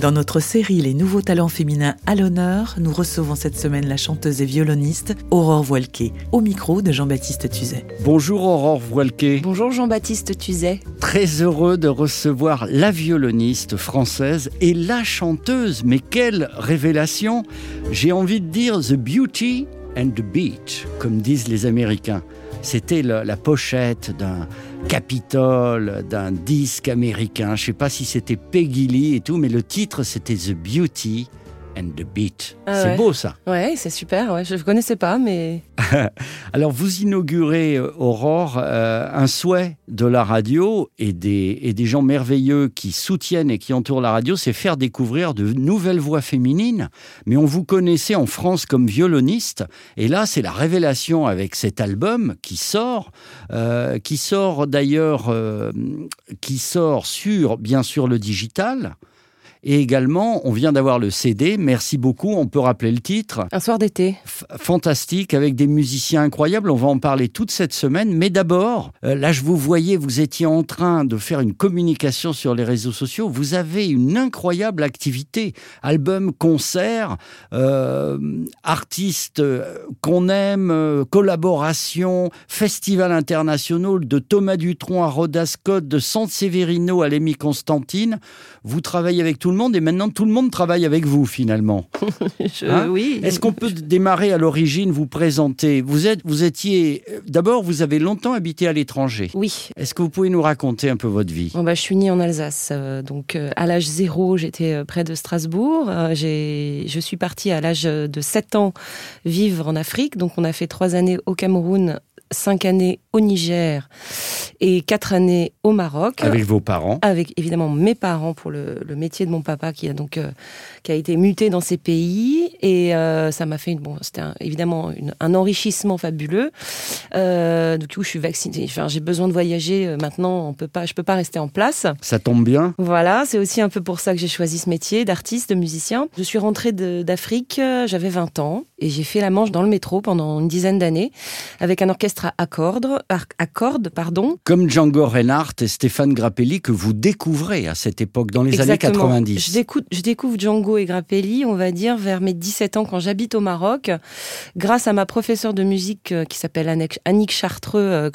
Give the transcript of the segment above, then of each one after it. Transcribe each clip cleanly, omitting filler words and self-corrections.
Dans notre série Les nouveaux talents féminins à l'honneur, nous recevons cette semaine la chanteuse et violoniste Aurore Voilquet, au micro de Jean-Baptiste Tuzet. Bonjour Aurore Voilquet. Bonjour Jean-Baptiste Tuzet. Très heureux de recevoir la violoniste française et la chanteuse, mais quelle révélation! J'ai envie de dire The Beauty and the Beat, comme disent les Américains. C'était la pochette d'un Capitole, d'un disque américain. Je ne sais pas si c'était Peggy Lee et tout, mais le titre, c'était The Beauty and the Beat. Ah, c'est ouais. Beau, ça. Ouais, c'est super. Ouais. Je ne connaissais pas, mais... Alors, vous inaugurez, Aurore, un souhait de la radio et des gens merveilleux qui soutiennent et qui entourent la radio, c'est faire découvrir de nouvelles voix féminines. Mais on vous connaissait en France comme violoniste. Et là, c'est la révélation avec cet album qui sort sur, bien sûr, le digital. Et également, on vient d'avoir le CD, merci beaucoup, on peut rappeler le titre. Un soir d'été. Fantastique, avec des musiciens incroyables, on va en parler toute cette semaine. Mais d'abord, là je vous voyais, vous étiez en train de faire une communication sur les réseaux sociaux. Vous avez une incroyable activité, album, concert, artistes qu'on aime, collaborations, festivals internationaux, de Thomas Dutronc à Rhoda Scott, de Sanseverino à Lémi Constantine. Vous travaillez avec tout le monde et maintenant tout le monde travaille avec vous finalement. Oui. Est-ce qu'on peut démarrer à l'origine, vous présenter ? Vous étiez d'abord, vous avez longtemps habité à l'étranger. Oui. Est-ce que vous pouvez nous raconter un peu votre vie ? Bon, je suis née en Alsace, donc à l'âge 0, j'étais près de Strasbourg. Je suis partie à l'âge de 7 ans vivre en Afrique, donc on a fait 3 années au Cameroun, 5 années au Niger et 4 années au Maroc. Avec vos parents ? Avec évidemment mes parents pour le métier de mon papa qui a été muté dans ces pays et ça m'a fait c'était évidemment un enrichissement fabuleux. Du coup, je suis vaccinée. Enfin, j'ai besoin de voyager maintenant. Je peux pas rester en place. Ça tombe bien. Voilà, c'est aussi un peu pour ça que j'ai choisi ce métier d'artiste, de musicien. Je suis rentrée d'Afrique. J'avais 20 ans et j'ai fait la Manche dans le métro pendant une dizaine d'années avec un orchestre à cordes. Comme Django Reinhardt et Stéphane Grappelli que vous découvrez à cette époque, dans les Exactement. Années 90. Je découvre Django et Grappelli, on va dire, vers mes 17 ans quand j'habite au Maroc, grâce à ma professeure de musique qui s'appelle Annick Chartreux,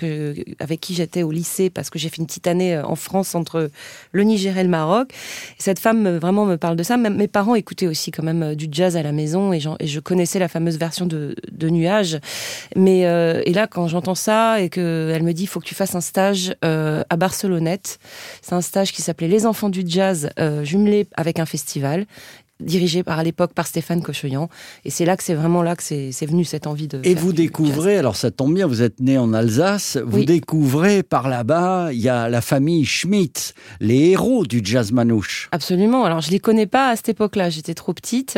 avec qui j'étais au lycée parce que j'ai fait une petite année en France entre le Niger et le Maroc. Et cette femme vraiment me parle de ça. Même mes parents écoutaient aussi quand même du jazz à la maison et je connaissais la fameuse version de Nuages. Mais, et là, quand j'entends ça et qu'elle me dit il faut que tu fasses un stage à Barcelonnette. C'est un stage qui s'appelait Les Enfants du Jazz, jumelé avec un festival, dirigé à l'époque par Stéphane Kochoyan. Et c'est là que c'est venu cette envie de... Et vous découvrez, alors ça tombe bien, vous êtes né en Alsace, vous découvrez par là-bas, il y a la famille Schmitt, les héros du jazz manouche. Absolument, alors je ne les connais pas à cette époque-là, j'étais trop petite.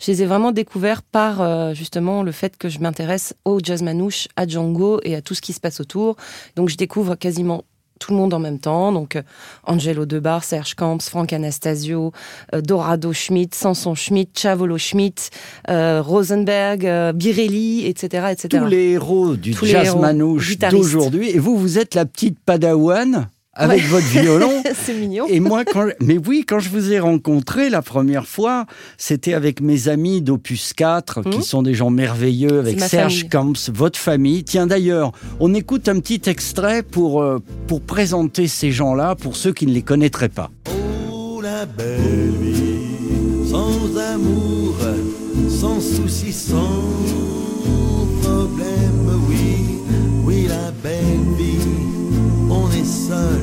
Je les ai vraiment découverts par justement le fait que je m'intéresse au jazz manouche, à Django et à tout ce qui se passe autour. Donc je découvre quasiment tout le monde en même temps, donc Angelo Debarre, Serge Camps, Frank Anastasio, Dorado Schmitt, Samson Schmitt, Chavolo Schmitt, Rosenberg, Birelli, etc. Tous les héros du jazz manouche d'aujourd'hui. Et vous êtes la petite padawan avec votre violon. C'est mignon. Et moi, quand je vous ai rencontré la première fois, c'était avec mes amis d'Opus 4, qui sont des gens merveilleux, avec Serge Camps, votre famille. Tiens, d'ailleurs, on écoute un petit extrait pour présenter ces gens-là, pour ceux qui ne les connaîtraient pas. Oh, la belle vie, sans amour, sans souci, sans problème, oui, la belle vie. On est seul,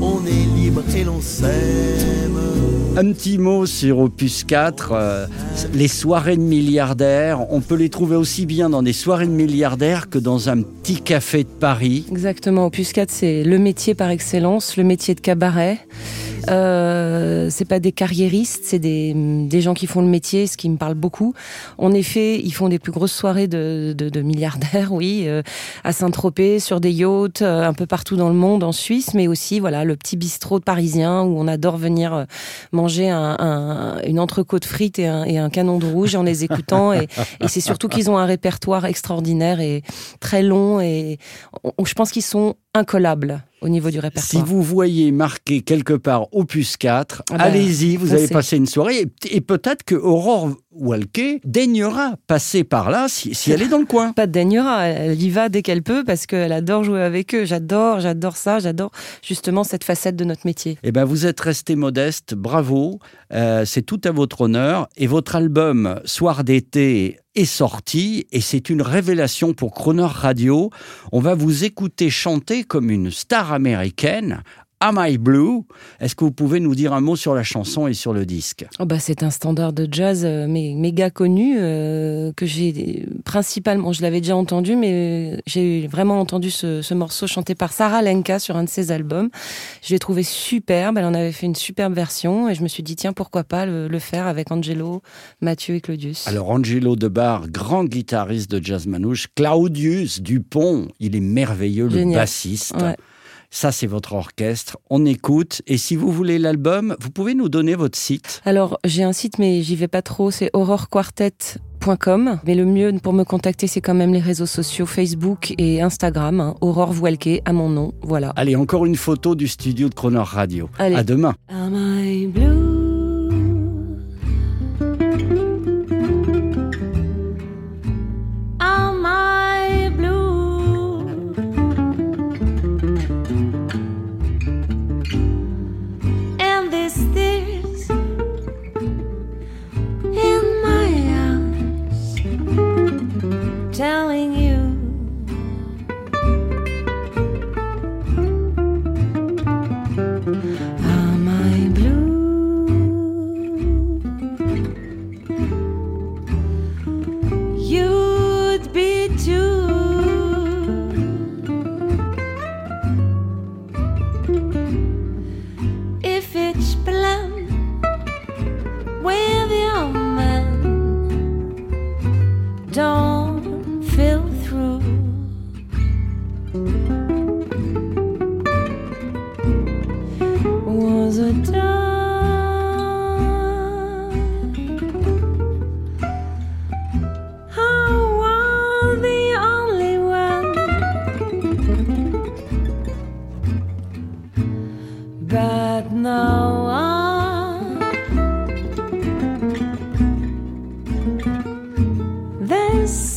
on est libre et l'on s'aime. Un petit mot sur Opus 4, les soirées de milliardaires. On peut les trouver aussi bien dans des soirées de milliardaires que dans un petit café de Paris. Exactement, Opus 4, c'est le métier par excellence, le métier de cabaret. C'est pas des carriéristes, c'est des gens qui font le métier, ce qui me parle beaucoup. En effet, ils font des plus grosses soirées de milliardaires, oui, à Saint-Tropez, sur des yachts, un peu partout dans le monde, en Suisse, mais aussi, voilà, le petit bistrot parisien où on adore venir manger une entrecôte frite et un canon de rouge en les écoutant. Et c'est surtout qu'ils ont un répertoire extraordinaire et très long. Et je pense qu'ils sont incollables au niveau du répertoire. Si vous voyez marqué quelque part Opus 4, allez-y, vous avez passé une soirée et peut-être que Aurore Voilquet daignera passer par là si elle est dans le coin. Pas daignera, elle y va dès qu'elle peut parce qu'elle adore jouer avec eux. J'adore ça, j'adore justement cette facette de notre métier. Eh bien, vous êtes resté modeste, bravo, c'est tout à votre honneur. Et votre album Soir d'été est sorti et c'est une révélation pour Crooner Radio. On va vous écouter chanter comme une star américaine, Am I Blue? Est-ce que vous pouvez nous dire un mot sur la chanson et sur le disque? C'est un standard de jazz méga connu que j'ai principalement, je l'avais déjà entendu, mais j'ai vraiment entendu ce morceau chanté par Sarah Lenka sur un de ses albums. Je l'ai trouvé superbe, elle en avait fait une superbe version et je me suis dit tiens pourquoi pas le faire avec Angelo, Mathieu et Claudius. Alors Angelo Debarre, grand guitariste de jazz manouche, Claudius Dupont, il est merveilleux, génial. Le bassiste. Ouais. Ça, c'est votre orchestre. On écoute. Et si vous voulez l'album, vous pouvez nous donner votre site. Alors, j'ai un site, mais j'y vais pas trop. C'est aurorequartet.com. Mais le mieux pour me contacter, c'est quand même les réseaux sociaux, Facebook et Instagram. Aurore Voilquet, à mon nom. Voilà. Allez, encore une photo du studio de Crooner Radio. Allez. À demain. Am I blue? Telling you am I blue? You'd be too. If it's plum with your man, don't fill through. Was a time I was the only one, but now there's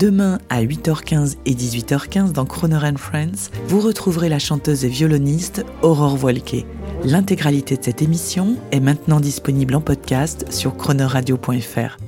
Demain à 8h15 et 18h15 dans Crooner & Friends, vous retrouverez la chanteuse et violoniste Aurore Voilquet. L'intégralité de cette émission est maintenant disponible en podcast sur croonerradio.fr.